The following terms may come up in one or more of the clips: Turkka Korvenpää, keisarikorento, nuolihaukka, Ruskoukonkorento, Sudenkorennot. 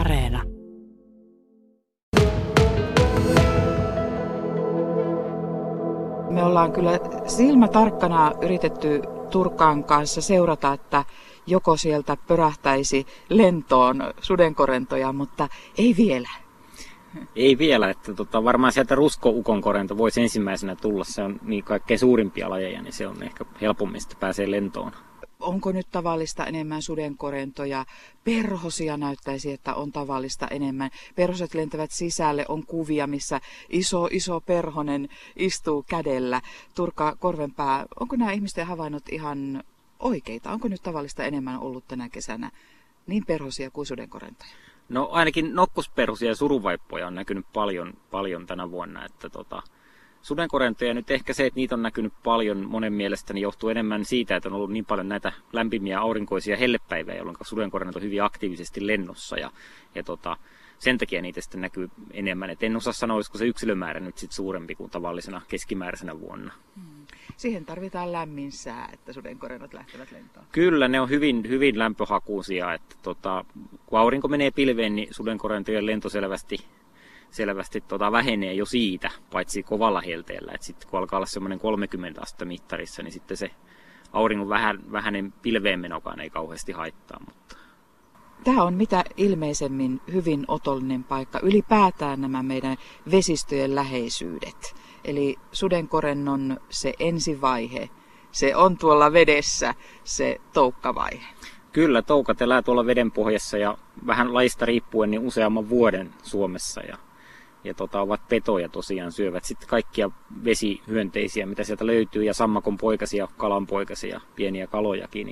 Areena. Me ollaan kyllä silmätarkkana yritetty Turkan kanssa seurata, että joko sieltä pörähtäisi lentoon sudenkorentoja, mutta ei vielä. Ei vielä, että varmaan sieltä ruskoukonkorento voisi ensimmäisenä tulla. Se on niin kaikkein suurimpia lajeja, niin se on ehkä helpommin, että pääsee lentoon. Onko nyt tavallista enemmän sudenkorentoja? Perhosia näyttäisi, että on tavallista enemmän. Perhoset lentävät sisälle, on kuvia, missä iso perhonen istuu kädellä. Turkka Korvenpää, onko nämä ihmisten havainnot ihan oikeita? Onko nyt tavallista enemmän ollut tänä kesänä niin perhosia kuin sudenkorentoja? No ainakin nokkusperhosia ja suruvaippoja on näkynyt paljon tänä vuonna, että sudenkorentoja nyt ehkä se, että niitä on näkynyt paljon monen mielestäni johtuu enemmän siitä, että on ollut niin paljon näitä lämpimiä aurinkoisia hellepäiviä, jolloin sudenkorennot on hyvin aktiivisesti lennossa ja sen takia niitä sitten näkyy enemmän. Et en osaa sanoa, olisiko se yksilömäärä nyt sit suurempi kuin tavallisena keskimääräisenä vuonna. Siihen tarvitaan lämmin sää, että sudenkorennot lähtevät lentoon. Kyllä, ne on hyvin lämpöhakuisia. Että kun aurinko menee pilveen, niin sudenkorentojen lento selvästi vähenee jo siitä, paitsi kovalla helteellä. Sitten kun alkaa olla semmoinen 30 astetta mittarissa, niin sitten se auringon vähäinen pilveen menokaan ei kauheasti haittaa. Mutta tämä on mitä ilmeisemmin hyvin otollinen paikka. Ylipäätään nämä meidän vesistöjen läheisyydet. Eli sudenkorennon se ensivaihe, se on tuolla vedessä se toukkavaihe. Kyllä, toukat elää tuolla vedenpohjassa ja vähän lajista riippuen niin useamman vuoden Suomessa. Ja ovat petoja tosiaan, syövät sitten kaikkia vesihyönteisiä, mitä sieltä löytyy, ja sammakon poikasia, kalanpoikasia, pieniä kalojakin.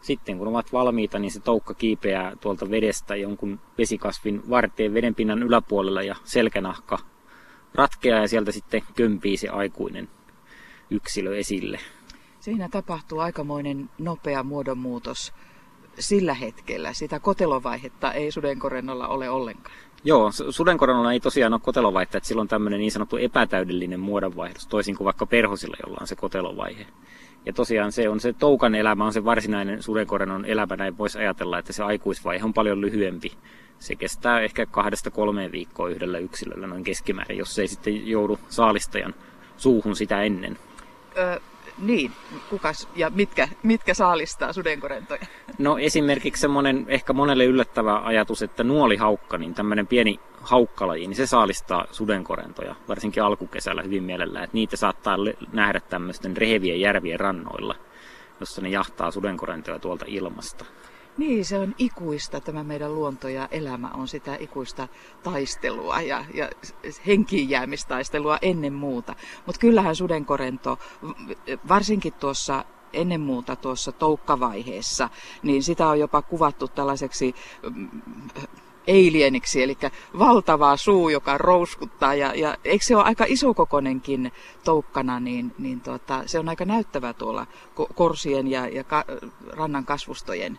Sitten kun ovat valmiita, niin se toukka kiipeää tuolta vedestä jonkun vesikasvin varteen vedenpinnan yläpuolella ja selkänahka ratkeaa ja sieltä sitten kömpii se aikuinen yksilö esille. Siinä tapahtuu aikamoinen nopea muodonmuutos sillä hetkellä. Sitä kotelovaihetta ei sudenkorennolla ole ollenkaan. Joo, sudenkorennolla ei tosiaan ole kotelovaihetta, että sillä on tämmöinen niin sanottu epätäydellinen muodonvaihdos, toisin kuin vaikka perhosilla, jolla on se kotelovaihe. Ja tosiaan se on se toukan elämä, on se varsinainen sudenkorennon elämä, näin voisi ajatella, että se aikuisvaihe on paljon lyhyempi. Se kestää ehkä 2-3 viikkoa yhdellä yksilöllä noin keskimäärin, jos ei sitten joudu saalistajan suuhun sitä ennen. Niin, kukas ja mitkä saalistaa sudenkorentoja? No esimerkiksi semmoinen ehkä monelle yllättävä ajatus, että nuolihaukka, niin tämmöinen pieni haukkalaji, niin se saalistaa sudenkorentoja, varsinkin alkukesällä hyvin mielellään. Että niitä saattaa nähdä tämmöisten rehevien järvien rannoilla, jossa ne jahtaa sudenkorentoja tuolta ilmasta. Niin, se on ikuista. Tämä meidän luonto ja elämä on sitä ikuista taistelua ja henkiin jäämistaistelua ennen muuta. Mutta kyllähän sudenkorento, varsinkin tuossa ennen muuta tuossa toukkavaiheessa, niin sitä on jopa kuvattu tällaiseksi alieniksi, eli valtava suu, joka rouskuttaa. Ja eikö se ole aika isokokoinenkin toukkana, niin se on aika näyttävä tuolla korsien ja rannan kasvustojen.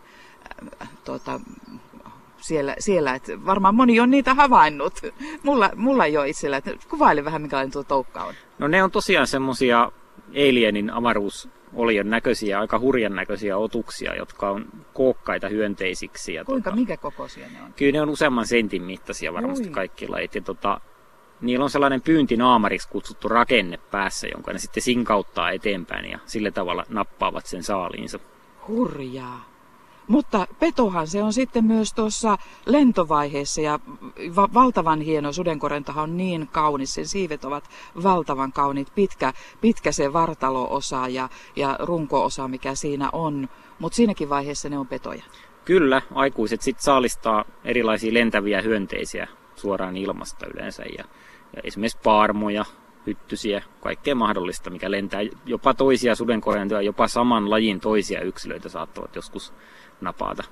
Siellä että varmaan moni on niitä havainnut. Mulla ei ole itsellä. Kuvaile vähän, minkälainen tuo toukka on. No ne on tosiaan semmoisia alienin avaruusolion näköisiä, aika hurjan näköisiä otuksia, jotka on kookkaita hyönteisiksi. Ja minkä kokoisia ne on? Kyllä ne on useamman sentin mittaisia varmasti kaikki lajit. Niillä on sellainen pyyntinaamariksi kutsuttu rakenne päässä, jonka ne sitten sinkauttaa eteenpäin ja sillä tavalla nappaavat sen saaliinsa. Hurjaa. Mutta petohan se on sitten myös tuossa lentovaiheessa ja valtavan hieno sudenkorentohan on niin kaunis. Sen siivet ovat valtavan kauniit, pitkä se vartaloosa ja runkoosa, mikä siinä on, mutta siinäkin vaiheessa ne on petoja. Kyllä, aikuiset sitten saalistaa erilaisia lentäviä hyönteisiä suoraan ilmasta yleensä ja esimerkiksi paarmoja, hyttysiä, kaikkea mahdollista, mikä lentää. Jopa toisia sudenkorentoja, jopa saman lajin toisia yksilöitä saattavat joskus napata.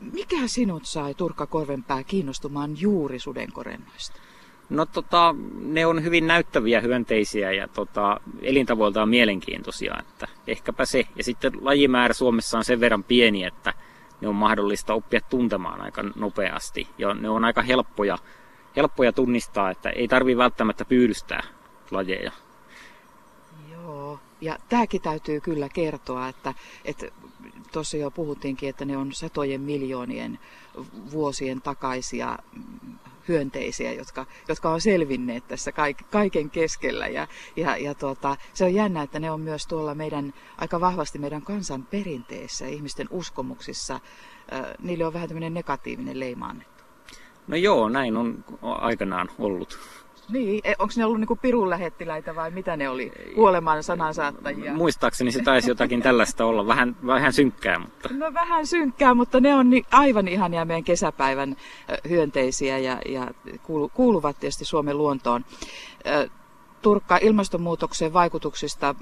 Mikä sinut sai, Turkka Korvenpää, kiinnostumaan juuri sudenkorennoista? No ne on hyvin näyttäviä hyönteisiä ja elintavoiltaan mielenkiintoisia, että ehkäpä se. Ja sitten lajimäärä Suomessa on sen verran pieni, että ne on mahdollista oppia tuntemaan aika nopeasti ja ne on aika helppoja tunnistaa, että ei tarvitse välttämättä pyydystää lajeja. Joo, Ja tämäkin täytyy kyllä kertoa, että tuossa jo puhuttiinkin, että ne on satojen miljoonien vuosien takaisia hyönteisiä, jotka on selvinneet tässä kaiken keskellä. Se on jännä, että ne on myös tuolla aika vahvasti meidän kansan perinteessä, ihmisten uskomuksissa. Niille on vähän tämmöinen negatiivinen leima annettu. No joo, näin on aikanaan ollut. Niin, onko ne ollut niin kuin pirunlähettiläitä vai mitä ne oli? Kuoleman sanansaattajia? Muistaakseni se taisi jotakin tällaista olla, vähän synkkää. Mutta. No vähän synkkää, mutta ne on aivan ihania meidän kesäpäivän hyönteisiä ja kuuluvat tietysti Suomen luontoon. Turkka, ilmastonmuutoksen vaikutuksista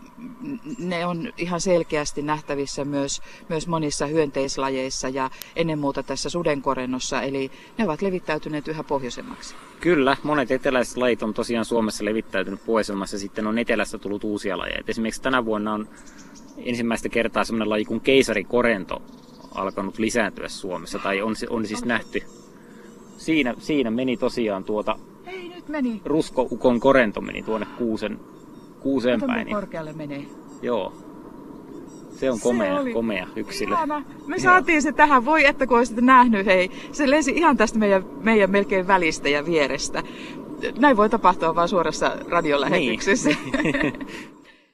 ne on ihan selkeästi nähtävissä myös monissa hyönteislajeissa ja ennen muuta tässä sudenkorennossa, eli ne ovat levittäytyneet yhä pohjoisemmaksi. Kyllä, monet eteläiset lajit on tosiaan Suomessa levittäytynyt pohjoisemmaksi ja sitten on etelässä tullut uusia lajeja. Esimerkiksi tänä vuonna on ensimmäistä kertaa sellainen laji kuin keisarikorento alkanut lisääntyä Suomessa, tai on siis nähty. Siinä meni tosiaan Ruskoukonkorento meni tuonne kuuseen päin. Miten korkealle menee? Joo. Se on komea yksilö. Ihana. Me saatiin se tähän. Voi että kun olisitte nähnyt, hei. Se lensi ihan tästä meidän melkein välistä ja vierestä. Näin voi tapahtua vaan suorassa radiolähetyksessä. Niin.